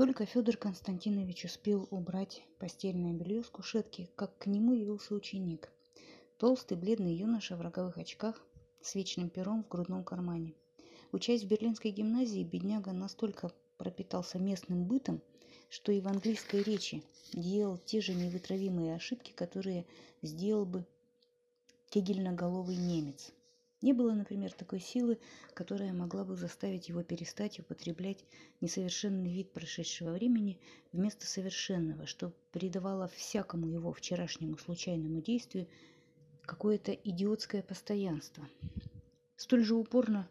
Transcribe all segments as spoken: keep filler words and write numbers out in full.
Только Федор Константинович успел убрать постельное белье с кушетки, как к нему явился ученик. Толстый, бледный юноша в роговых очках с вечным пером в грудном кармане. Учась в Берлинской гимназии, бедняга настолько пропитался местным бытом, что и в английской речи делал те же невытравимые ошибки, которые сделал бы кегельноголовый немец. Не было, например, такой силы, которая могла бы заставить его перестать употреблять несовершенный вид прошедшего времени вместо совершенного, что придавало всякому его вчерашнему случайному действию какое-то идиотское постоянство. Столь же упорно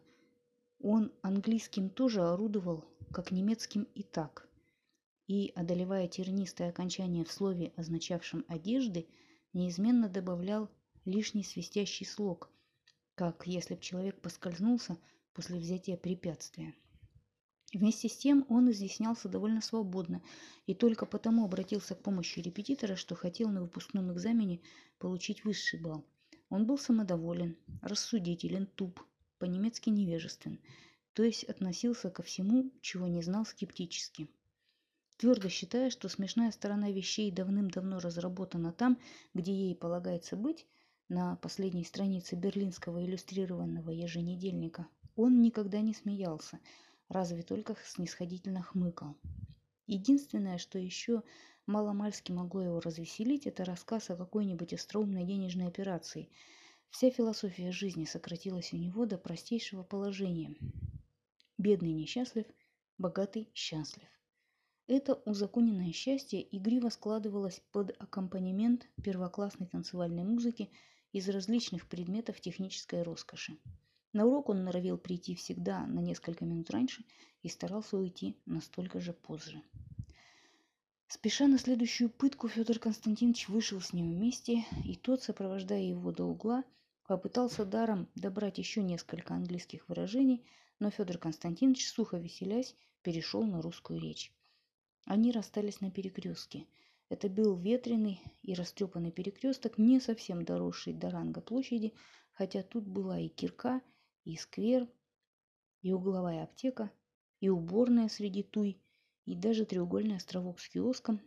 он английским тоже орудовал, как немецким и так, и, одолевая тернистое окончание в слове, означавшем «одежды», неизменно добавлял лишний свистящий слог, как если б человек поскользнулся после взятия препятствия. Вместе с тем он изъяснялся довольно свободно и только потому обратился к помощи репетитора, что хотел на выпускном экзамене получить высший балл. Он был самодоволен, рассудителен, туп, по-немецки невежествен, то есть относился ко всему, чего не знал, скептически. Твердо считая, что смешная сторона вещей давным-давно разработана там, где ей полагается быть, на последней странице берлинского иллюстрированного еженедельника, он никогда не смеялся, разве только снисходительно хмыкал. Единственное, что еще маломальски могло его развеселить, это рассказ о какой-нибудь остроумной денежной операции. Вся философия жизни сократилась у него до простейшего положения. Бедный несчастлив, богатый счастлив. Это узаконенное счастье игриво складывалось под аккомпанемент первоклассной танцевальной музыки из различных предметов технической роскоши. На урок он норовил прийти всегда на несколько минут раньше и старался уйти настолько же позже. Спеша на следующую пытку, Федор Константинович вышел с ним вместе, и тот, сопровождая его до угла, попытался даром добрать еще несколько английских выражений, но Федор Константинович, сухо веселясь, перешел на русскую речь. Они расстались на перекрестке. Это был ветреный и растрепанный перекресток, не совсем доросший до ранга площади, хотя тут была и кирка, и сквер, и угловая аптека, и уборная среди туй, и даже треугольный островок с киоском,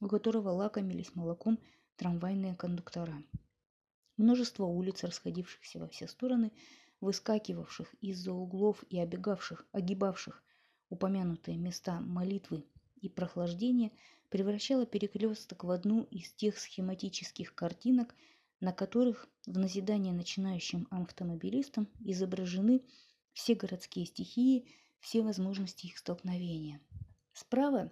у которого лакомились молоком трамвайные кондуктора. Множество улиц, расходившихся во все стороны, выскакивавших из-за углов и обегавших, огибавших упомянутые места молитвы и прохлаждение, превращало перекресток в одну из тех схематических картинок, на которых в назидание начинающим автомобилистам изображены все городские стихии, все возможности их столкновения. Справа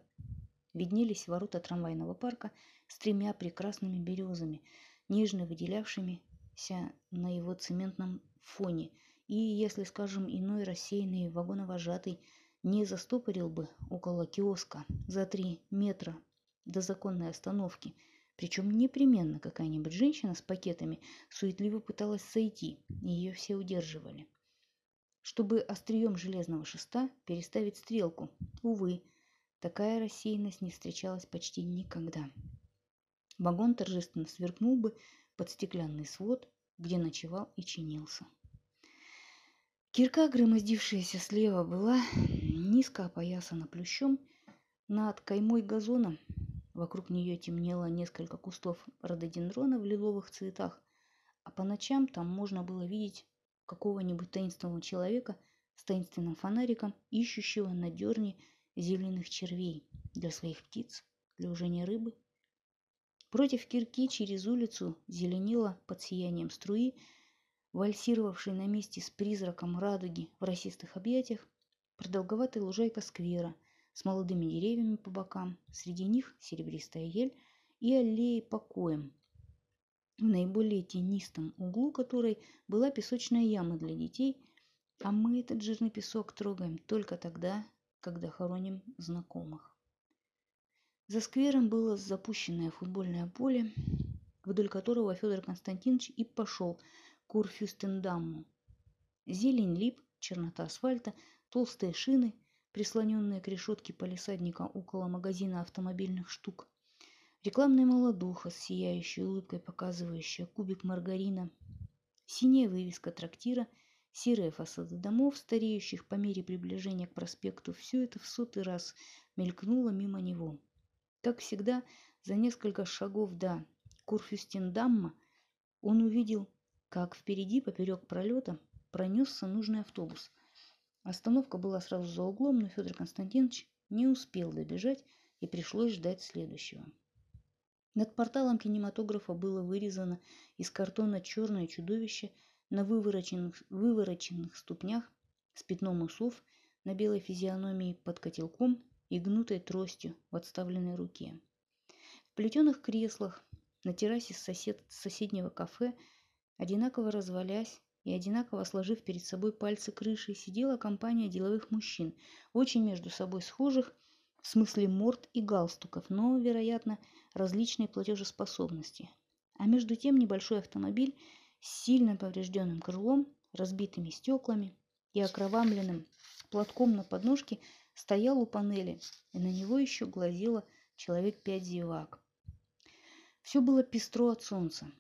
виднелись ворота трамвайного парка с тремя прекрасными березами, нежно выделявшимися на его цементном фоне, и, если, скажем, иной рассеянный вагоновожатый не застопорил бы около киоска за три метра до законной остановки, причем непременно какая-нибудь женщина с пакетами суетливо пыталась сойти, и ее все удерживали, чтобы острием железного шеста переставить стрелку. Увы, такая рассеянность не встречалась почти никогда. Вагон торжественно сверкнул бы под стеклянный свод, где ночевал и чинился. Кирка, громоздившаяся слева, была низко опоясана плющом, над каймой газона, вокруг нее темнело несколько кустов рододендрона в лиловых цветах, а по ночам там можно было видеть какого-нибудь таинственного человека с таинственным фонариком, ищущего на дерне зеленых червей для своих птиц, для уже не рыбы. Против кирки через улицу зеленело под сиянием струи, вальсировавший на месте с призраком радуги в росистых объятиях, продолговатая лужайка сквера с молодыми деревьями по бокам, среди них серебристая ель и аллеи покоем, в наиболее тенистом углу которой была песочная яма для детей, а мы этот жирный песок трогаем только тогда, когда хороним знакомых. За сквером было запущенное футбольное поле, вдоль которого Федор Константинович и пошел к Курфюрстендамму. Зелень лип, чернота асфальта, толстые шины, прислоненные к решетке палисадника около магазина автомобильных штук, рекламная молодуха с сияющей улыбкой, показывающая кубик маргарина, синяя вывеска трактира, Серые фасады домов, стареющих по мере приближения к проспекту, все это в сотый раз мелькнуло мимо него. Как всегда, за несколько шагов до Курфюрстендамма он увидел, как впереди, поперек пролета, пронесся нужный автобус. Остановка была сразу за углом, но Федор Константинович не успел добежать, и пришлось ждать следующего. Над порталом кинематографа было вырезано из картона черное чудовище на вывороченных, вывороченных ступнях с пятном усов на белой физиономии под котелком и гнутой тростью в отставленной руке. В плетеных креслах на террасе сосед, соседнего кафе, одинаково развалясь и одинаково сложив перед собой пальцы крыши, сидела компания деловых мужчин, очень между собой схожих, в смысле морд и галстуков, но, вероятно, различной платежеспособности. А между тем небольшой автомобиль с сильно поврежденным крылом, разбитыми стеклами и окровавленным платком на подножке стоял у панели, и на него еще глазело человек пять зевак. Все было пестро от солнца.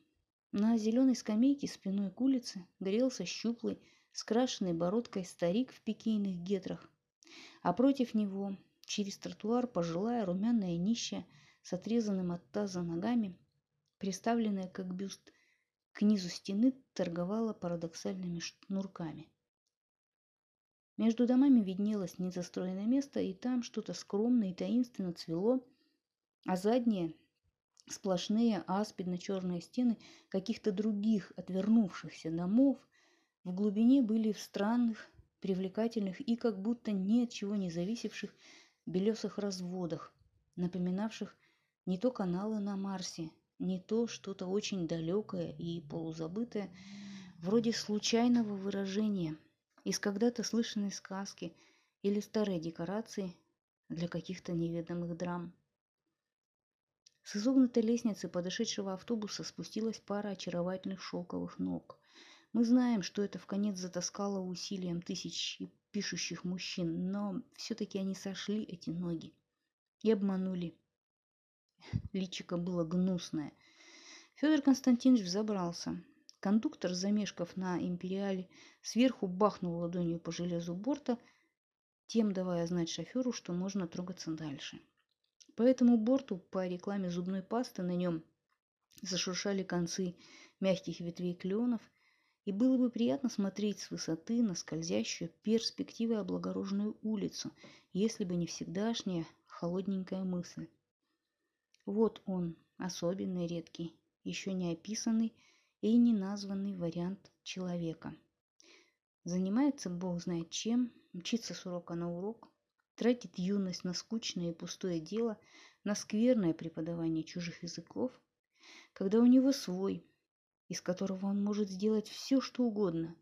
На зеленой скамейке спиной к улице грелся щуплый, скрашенный бородкой старик в пикейных гетрах, а против него... Через тротуар пожилая румяная нищая с отрезанным от таза ногами, приставленная как бюст к низу стены, торговала парадоксальными шнурками. Между домами виднелось незастроенное место, и там что-то скромное и таинственно цвело, а задние сплошные аспидно-черные стены каких-то других отвернувшихся домов в глубине были в странных, привлекательных и как будто ни от чего не зависевших белесых разводах, напоминавших не то каналы на Марсе, не то что-то очень далекое и полузабытое, вроде случайного выражения из когда-то слышанной сказки или старой декорации для каких-то неведомых драм. С изогнутой лестницы подошедшего автобуса спустилась пара очаровательных шелковых ног. Мы знаем, что это вконец затаскало усилием тысяч пишущих мужчин, но все-таки они сошли, эти ноги, и обманули. Личико было гнусное. Федор Константинович взобрался. Кондуктор, замешкав на империале, сверху бахнул ладонью по железу борта, тем давая знать шоферу, что можно трогаться дальше. По этому борту, по рекламе зубной пасты, на нем зашуршали концы мягких ветвей кленов, и было бы приятно смотреть с высоты на скользящую перспективой облагороженную улицу, если бы не всегдашняя холодненькая мысль. Вот он, особенный, редкий, еще не описанный и не названный вариант человека. Занимается бог знает чем, мчится с урока на урок, тратит юность на скучное и пустое дело, на скверное преподавание чужих языков, когда у него свой, из которого он может сделать все, что угодно,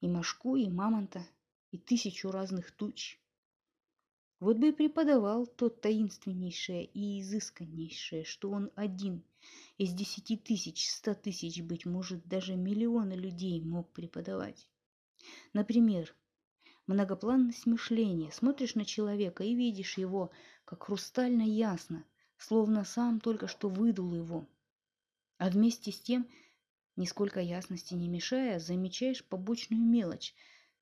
и мошку, и мамонта, и тысячу разных туч. Вот бы и преподавал то таинственнейшее и изысканнейшее, что он один из десяти тысяч, ста тысяч, быть может, даже миллиона людей мог преподавать. Например, многопланность мышления. Смотришь на человека и видишь его, как хрустально ясно, словно сам только что выдул его. А вместе с тем... Нисколько ясности не мешая, замечаешь побочную мелочь.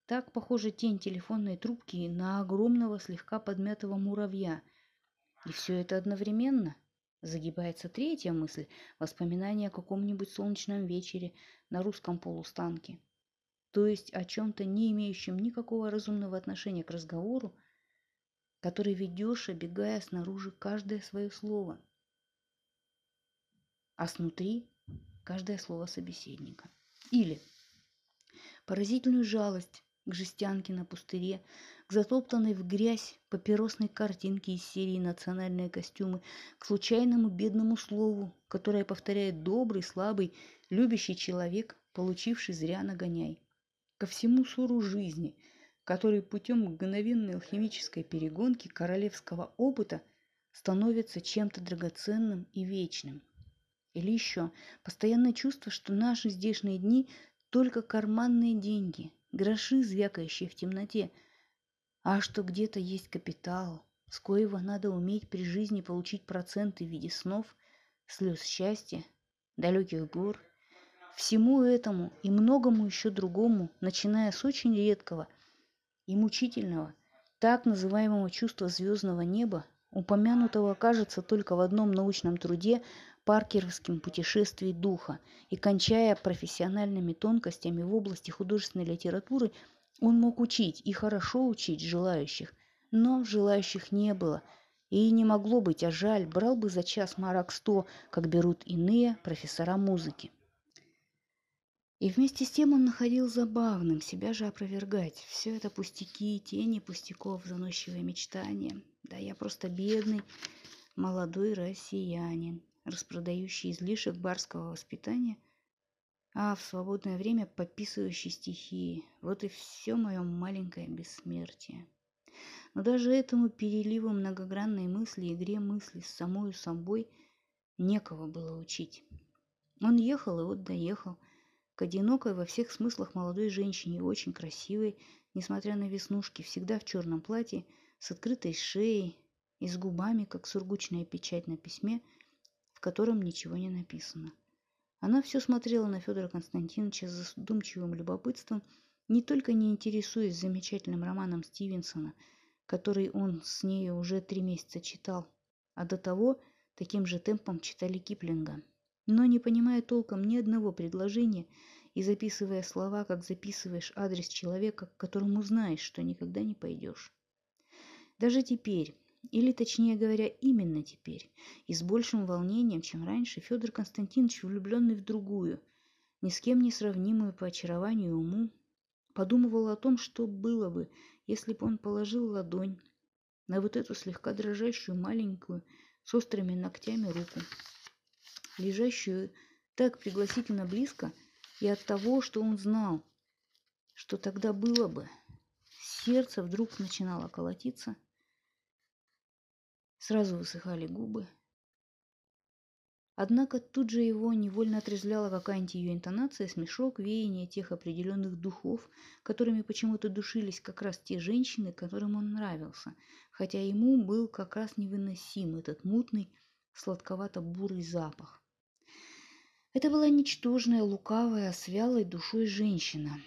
Так похожа тень телефонной трубки на огромного слегка подмятого муравья. И все это одновременно. Загибается третья мысль – воспоминание о каком-нибудь солнечном вечере на русском полустанке. То есть о чем-то, не имеющем никакого разумного отношения к разговору, который ведешь, оббегая снаружи каждое свое слово. А снутри – каждое слово собеседника. Или поразительную жалость к жестянке на пустыре, к затоптанной в грязь папиросной картинке из серии «Национальные костюмы», к случайному бедному слову, которое повторяет добрый, слабый, любящий человек, получивший зря нагоняй. Ко всему ссору жизни, который путем мгновенной алхимической перегонки королевского опыта становится чем-то драгоценным и вечным. Или еще постоянное чувство, что наши здешние дни только карманные деньги, гроши, звякающие в темноте, а что где-то есть капитал, с коего надо уметь при жизни получить проценты в виде снов, слез счастья, далеких гор, Всему этому и многому еще другому, начиная с очень редкого и мучительного, так называемого чувства звездного неба, упомянутого, кажется, только в одном научном труде «Паркеровском путешествии духа», и кончая профессиональными тонкостями в области художественной литературы, он мог учить и хорошо учить желающих, но желающих не было, и не могло быть, а жаль, брал бы за час марок сто, как берут иные профессора музыки. И вместе с тем он находил забавным себя же опровергать. Все это пустяки, тени пустяков, заносчивые мечтания. Да я просто бедный молодой россиянин, распродающий излишек барского воспитания, а в свободное время подписывающий стихи. Вот и все мое маленькое бессмертие. Но даже этому переливу многогранной мысли, игре мысли с самою собой некого было учить. Он ехал и вот доехал к одинокой во всех смыслах молодой женщине, очень красивой, несмотря на веснушки, всегда в черном платье, с открытой шеей и с губами, как сургучная печать на письме, в котором ничего не написано. Она все смотрела на Федора Константиновича с задумчивым любопытством, не только не интересуясь замечательным романом Стивенсона, который он с нею уже три месяца читал, а до того таким же темпом читали Киплинга, но не понимая толком ни одного предложения и записывая слова, как записываешь адрес человека, к которому знаешь, что никогда не пойдешь. Даже теперь, или точнее говоря, именно теперь, и с большим волнением, чем раньше, Федор Константинович, влюбленный в другую, ни с кем не сравнимую по очарованию уму, подумывал о том, что было бы, если бы он положил ладонь на вот эту слегка дрожащую маленькую с острыми ногтями руку, лежащую так пригласительно близко, и от того, что он знал, что тогда было бы, сердце вдруг начинало колотиться, сразу высыхали губы. Однако тут же его невольно отрезвляла какая-нибудь ее интонация, смешок, веяние тех определенных духов, которыми почему-то душились как раз те женщины, которым он нравился, хотя ему был как раз невыносим этот мутный, сладковато-бурый запах. Это была ничтожная, лукавая, с вялой душой женщина.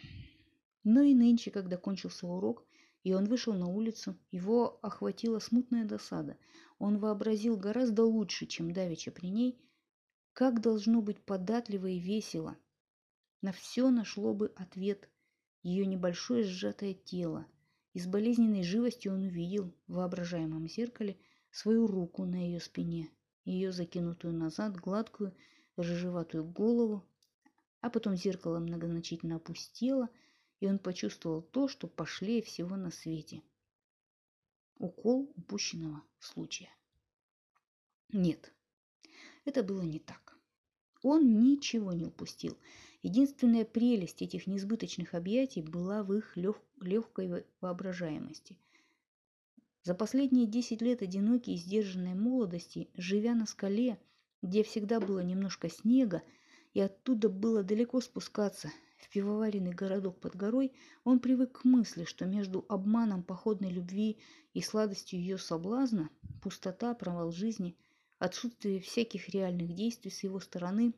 Но и нынче, когда кончился урок, и он вышел на улицу, его охватила смутная досада. Он вообразил гораздо лучше, чем давеча при ней, как должно быть податливо и весело. На все нашло бы ответ ее небольшое сжатое тело, и с болезненной живостью он увидел в воображаемом зеркале свою руку на ее спине, ее закинутую назад, гладкую, рыжеватую голову, а потом зеркало многозначительно опустело, и он почувствовал то, что пошлее всего на свете. Укол упущенного случая. Нет, это было не так. Он ничего не упустил. Единственная прелесть этих несбыточных объятий была в их лег... легкой воображаемости. За последние десять лет одинокой и сдержанной молодости, живя на скале, где всегда было немножко снега, и оттуда было далеко спускаться в пивоваренный городок под горой, он привык к мысли, что между обманом походной любви и сладостью ее соблазна пустота, провал жизни, отсутствие всяких реальных действий с его стороны,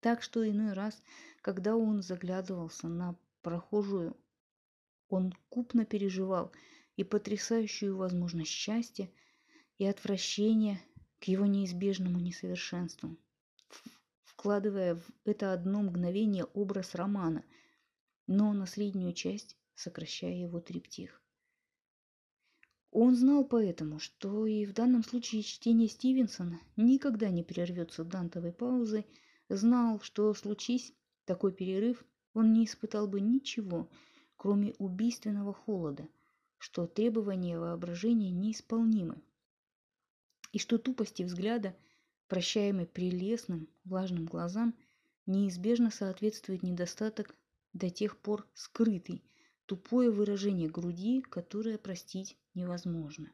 так что иной раз, когда он заглядывался на прохожую, он купно переживал и потрясающую возможность счастья, и отвращение к его неизбежному несовершенству, вкладывая в это одно мгновение образ романа, но на среднюю часть сокращая его триптих. Он знал поэтому, что и в данном случае чтение Стивенсона никогда не прервется дантовой паузой, знал, что случись такой перерыв, он не испытал бы ничего, кроме убийственного холода, что требования воображения неисполнимы, и что тупости взгляда, прощаемой прелестным влажным глазам, неизбежно соответствует недостаток, до тех пор скрытый, тупое выражение груди, которое простить невозможно.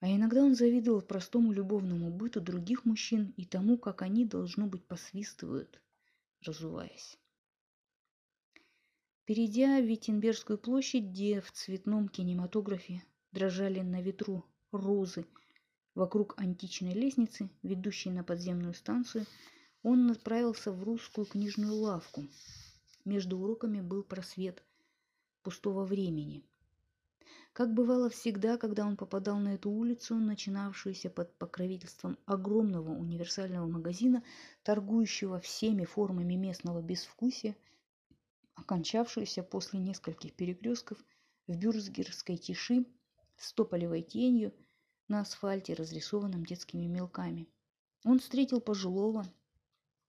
А иногда он завидовал простому любовному быту других мужчин и тому, как они, должно быть, посвистывают, разуваясь. Перейдя в Виттенбергскую площадь, где в цветном кинематографе дрожали на ветру розы вокруг античной лестницы, ведущей на подземную станцию, Он отправился в русскую книжную лавку. Между уроками был просвет пустого времени. Как бывало всегда, когда он попадал на эту улицу, начинавшуюся под покровительством огромного универсального магазина, торгующего всеми формами местного безвкусия, окончавшуюся после нескольких перекрестков в бюргерской тиши с тополевой тенью на асфальте, разрисованном детскими мелками. Он встретил пожилого,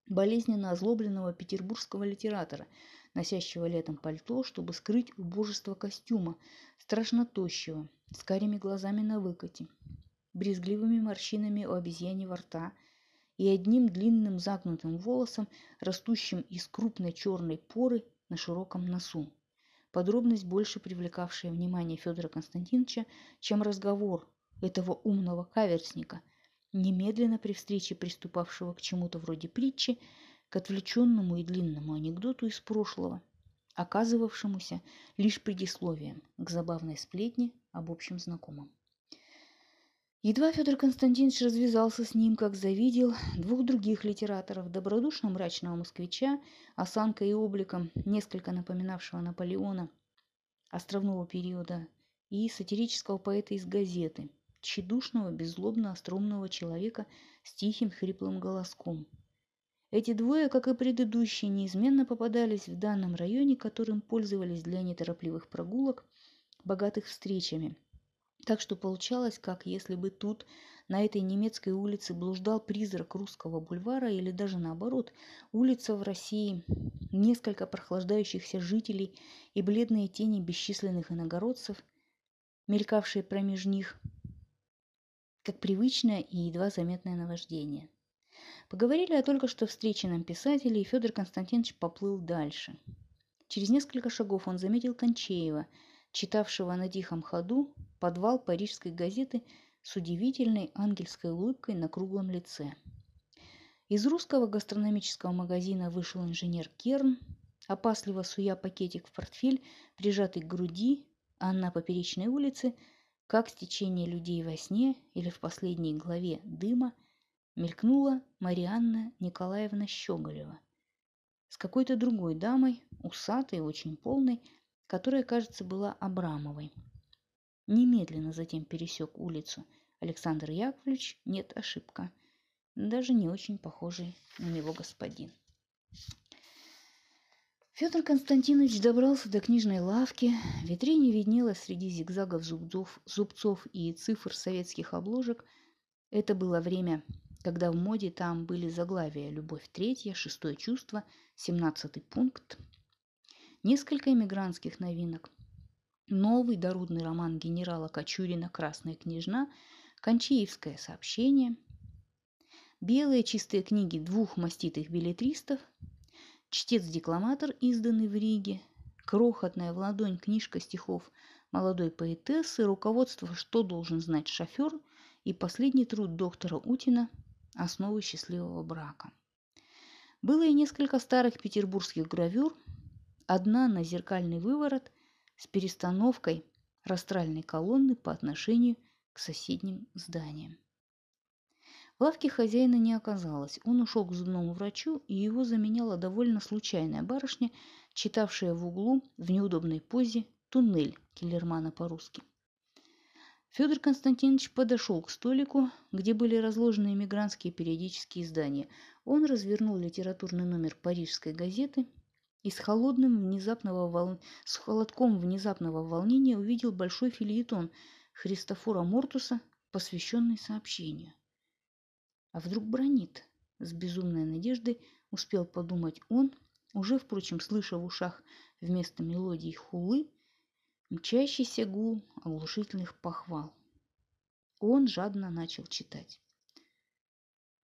болезненно озлобленного петербургского литератора, носящего летом пальто, чтобы скрыть убожество костюма, страшно тощего, с карими глазами на выкате, брезгливыми морщинами у обезьяньего рта и одним длинным загнутым волосом, растущим из крупной черной поры на широком носу. Подробность, больше привлекавшая внимание Федора Константиновича, чем разговор этого умного каверсника, немедленно при встрече приступавшего к чему-то вроде притчи, к отвлеченному и длинному анекдоту из прошлого, оказывавшемуся лишь предисловием к забавной сплетне об общем знакомом. Едва Федор Константинович развязался с ним, как завидел двух других литераторов, добродушно мрачного москвича, осанкой и обликом несколько напоминавшего Наполеона островного периода, и сатирического поэта из газеты, тщедушного, беззлобно-остромного человека с тихим хриплым голоском. Эти двое, как и предыдущие, неизменно попадались в данном районе, которым пользовались для неторопливых прогулок, богатых встречами. Так что получалось, как если бы тут, на этой немецкой улице, блуждал призрак русского бульвара, или даже наоборот, улица в России, несколько прохлаждающихся жителей и бледные тени бесчисленных иногородцев, мелькавшие промеж них, как привычное и едва заметное наваждение. Поговорили о только что встреченном писателе, и Федор Константинович поплыл дальше. Через несколько шагов он заметил Кончеева, читавшего на тихом ходу подвал парижской газеты с удивительной ангельской улыбкой на круглом лице. Из русского гастрономического магазина вышел инженер Керн, опасливо суя пакетик в портфель, прижатый к груди, а на поперечной улице, как стечение людей во сне или в последней главе «Дыма», мелькнула Марианна Николаевна Щеголева с какой-то другой дамой, усатой, очень полной, которая, кажется, была Абрамовой. Немедленно затем пересек улицу Александр Яковлевич, нет, ошибка, даже не очень похожий на него господин. Федор Константинович добрался до книжной лавки. В витрине виднелось среди зигзагов зубцов, зубцов и цифр советских обложек. Это было время, когда в моде там были заглавия «Любовь третья», «Шестое чувство», «Семнадцатый пункт», несколько эмигрантских новинок. Новый дорудный роман генерала Качурина «Красная княжна», «Кончеевское сообщение», белые чистые книги двух маститых беллетристов, «Чтец-декламатор», изданный в Риге, крохотная в ладонь книжка стихов молодой поэтессы, руководство «Что должен знать шофер» и последний труд доктора Утина «Основы счастливого брака». Было и несколько старых петербургских гравюр, одна на зеркальный выворот с перестановкой растральной колонны по отношению к соседним зданиям. В лавке хозяина не оказалось, он ушел к зубному врачу, и его заменяла довольно случайная барышня, читавшая в углу в неудобной позе «Туннель» Келлермана по-русски. Федор Константинович подошел к столику, где были разложены эмигрантские периодические издания. Он развернул литературный номер парижской газеты и с, холодным внезапного вол... с холодком внезапного волнения увидел большой фельетон Христофора Мортуса, посвященный сообщению. А вдруг бронит? С безумной надеждой успел подумать он, уже, впрочем, слыша в ушах вместо мелодии хулы мчащийся гул оглушительных похвал. Он жадно начал читать.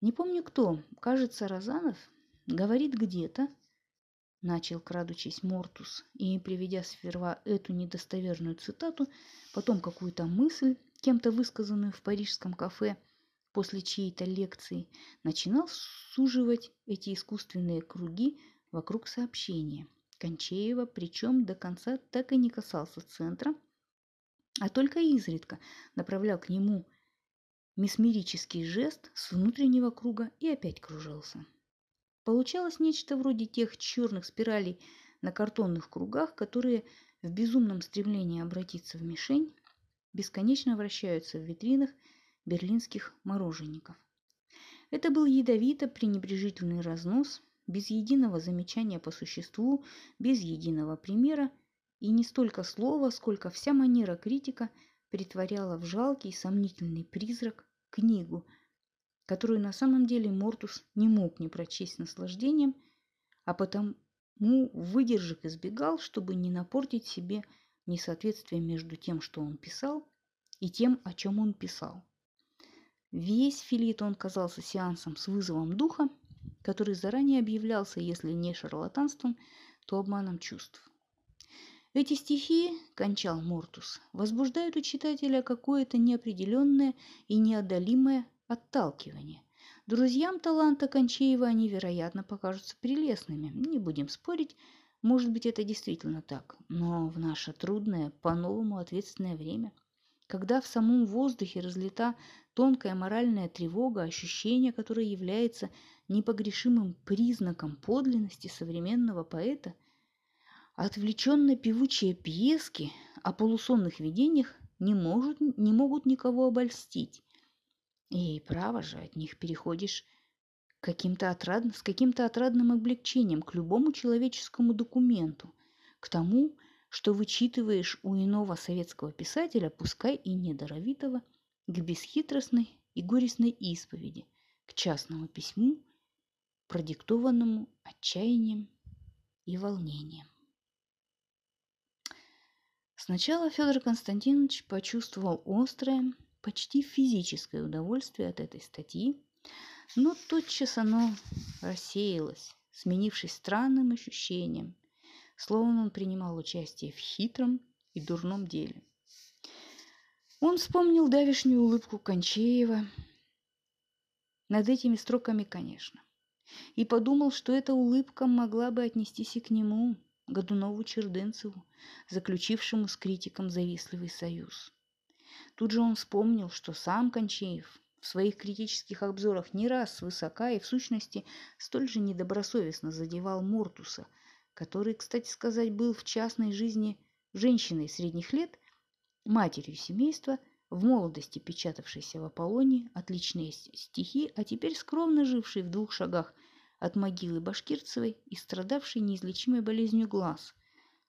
Не помню кто, кажется, Розанов, говорит где-то, начал, крадучись, Мортус, и, приведя сперва эту недостоверную цитату, потом какую-то мысль, кем-то высказанную в парижском кафе, после чьей-то лекции, начинал суживать эти искусственные круги вокруг сообщения Кончеева, причем до конца так и не касался центра, а только изредка направлял к нему месмерический жест с внутреннего круга и опять кружился. Получалось нечто вроде тех черных спиралей на картонных кругах, которые в безумном стремлении обратиться в мишень бесконечно вращаются в витринах берлинских мороженников. Это был ядовито-пренебрежительный разнос, без единого замечания по существу, без единого примера, и не столько слова, сколько вся манера критика притворяла в жалкий, сомнительный призрак книгу, которую на самом деле Мортус не мог не прочесть с наслаждением, а потому выдержек избегал, чтобы не напортить себе несоответствие между тем, что он писал, и тем, о чем он писал. Весь фельетон казался сеансом с вызовом духа, который заранее объявлялся, если не шарлатанством, то обманом чувств. Эти стихи, кончал Мортус, возбуждают у читателя какое-то неопределенное и неодолимое отталкивание. Друзьям таланта Кончеева они, вероятно, покажутся прелестными. Не будем спорить, может быть, это действительно так. Но в наше трудное, по-новому ответственное время, когда в самом воздухе разлита тонкая моральная тревога, ощущение, которое является непогрешимым признаком подлинности современного поэта, отвлеченно-певучие пьески о полусонных видениях не, может, не могут никого обольстить. И, право же, от них переходишь каким-то отрад... с каким-то отрадным облегчением к любому человеческому документу, к тому, что вычитываешь у иного советского писателя, пускай и недоровитого, к бесхитростной и горестной исповеди, к частному письму, продиктованному отчаянием и волнением. Сначала Федор Константинович почувствовал острое, почти физическое удовольствие от этой статьи, но тотчас оно рассеялось, сменившись странным ощущением, словно он принимал участие в хитром и дурном деле. Он вспомнил давешнюю улыбку Кончеева над этими строками, конечно, и подумал, что эта улыбка могла бы отнестись и к нему, Годунову Черденцеву, заключившему с критиком завистливый союз. Тут же он вспомнил, что сам Кончеев в своих критических обзорах не раз свысока и в сущности столь же недобросовестно задевал Мортуса, который, кстати сказать, был в частной жизни женщиной средних лет, матерью семейства, в молодости печатавшейся в Аполлоне, отличные стихи, а теперь скромно жившей в двух шагах от могилы Башкирцевой и страдавшей неизлечимой болезнью глаз,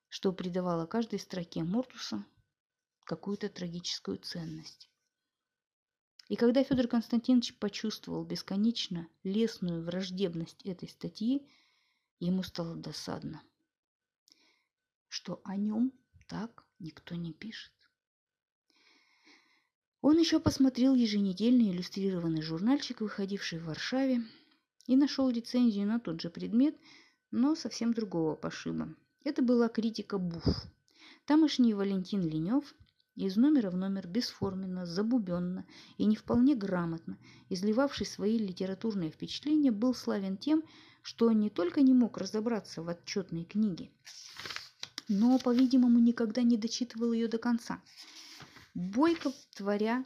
что придавало каждой строке Мортуса какую-то трагическую ценность. И когда Федор Константинович почувствовал бесконечно лесную враждебность этой статьи, ему стало досадно, что о нем так никто не пишет. Он еще посмотрел еженедельный иллюстрированный журнальчик, выходивший в Варшаве, и нашел рецензию на тот же предмет, но совсем другого пошиба. Это была критика Буф. Тамошний Валентин Ленев из номера в номер бесформенно, забубенно и не вполне грамотно, изливавший свои литературные впечатления, был славен тем, что он не только не мог разобраться в отчетной книге, но, по-видимому, никогда не дочитывал ее до конца. Бойко творя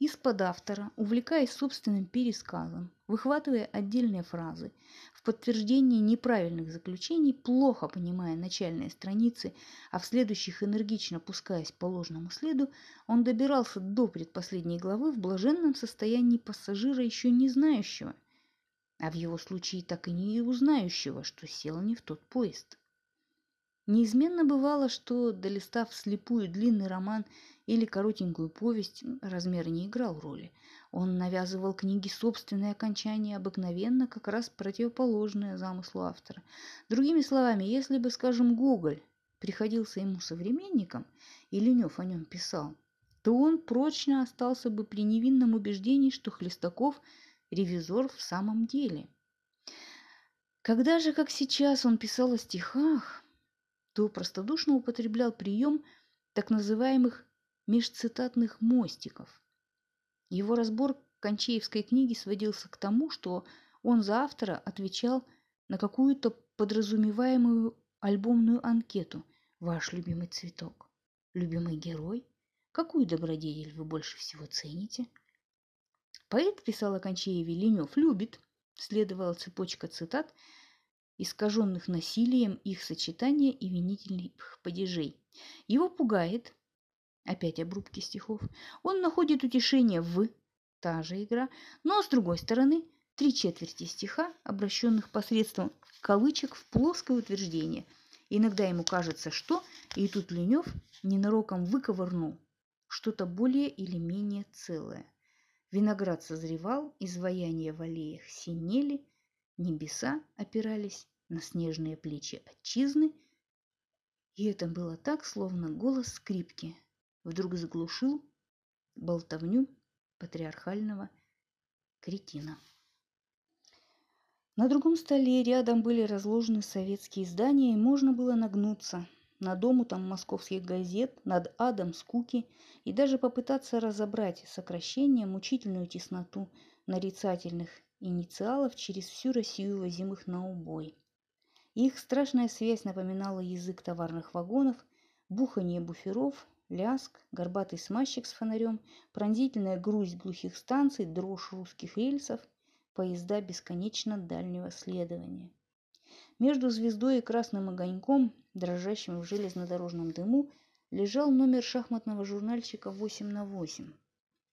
из-под автора, увлекаясь собственным пересказом, выхватывая отдельные фразы, в подтверждение неправильных заключений, плохо понимая начальные страницы, а в следующих энергично пускаясь по ложному следу, он добирался до предпоследней главы в блаженном состоянии пассажира, еще не знающего, а в его случае так и не узнающего, что сел не в тот поезд. Неизменно бывало, что, долистав вслепую длинный роман или коротенькую повесть, размер не играл роли. Он навязывал книге собственное окончание, обыкновенно как раз противоположное замыслу автора. Другими словами, если бы, скажем, Гоголь приходился ему современником, и Ленев о нем писал, то он прочно остался бы при невинном убеждении, что Хлестаков – ревизор в самом деле. Когда же, как сейчас, он писал о стихах, то простодушно употреблял прием так называемых межцитатных мостиков. Его разбор Кончеевской книги сводился к тому, что он за автора отвечал на какую-то подразумеваемую альбомную анкету: «Ваш любимый цветок», «Любимый герой», «Какую добродетель вы больше всего цените?» Поэт, писал о Кончееве Ленев, любит, Следовала цепочка цитат, искаженных насилием их сочетания и винительных падежей. Его пугает, опять обрубки стихов, он находит утешение в, та же игра, но с другой стороны, три четверти стиха, обращенных посредством кавычек в плоское утверждение. Иногда ему кажется, что, и тут Ленев ненароком выковырнул что-то более или менее целое. Виноград созревал, изваяния в аллеях синели, небеса опирались на снежные плечи отчизны, и это было так, словно голос скрипки вдруг заглушил болтовню патриархального кретина. На другом столе рядом были разложены советские издания, и можно было нагнуться над омутом московских газет, над адом скуки, и даже попытаться разобрать сокращение, мучительную тесноту нарицательных инициалов через всю Россию, возимых на убой. Их страшная связь напоминала язык товарных вагонов, бухание буферов, лязг, горбатый смазчик с фонарем, пронзительная грусть глухих станций, дрожь русских рельсов, поезда бесконечно дальнего следования. Между звездой и красным огоньком, дрожащим в железнодорожном дыму, лежал номер шахматного журнальчика восемь на восемь.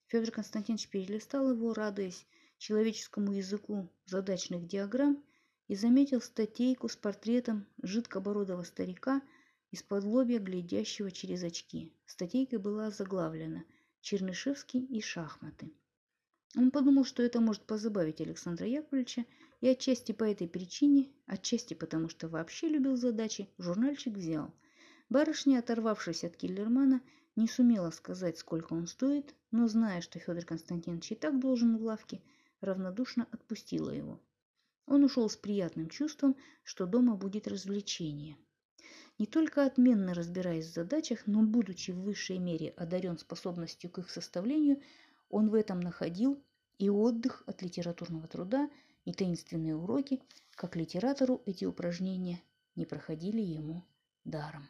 Федор Константинович перелистал его, радуясь человеческому языку задачных диаграмм, и заметил статейку с портретом жидкобородого старика, из-под лобья глядящего через очки. Статейка была заглавлена «Чернышевский и шахматы». Он подумал, что это может позабавить Александра Яковлевича, и отчасти по этой причине, отчасти потому, что вообще любил задачи, журнальчик взял. Барышня, оторвавшись от Келлермана, не сумела сказать, сколько он стоит, но, зная, что Федор Константинович и так должен в лавке, равнодушно отпустила его. Он ушел с приятным чувством, что дома будет развлечение. Не только отменно разбираясь в задачах, но, будучи в высшей мере одарен способностью к их составлению, он в этом находил и отдых от литературного труда, и таинственные уроки, как литератору эти упражнения не проходили ему даром.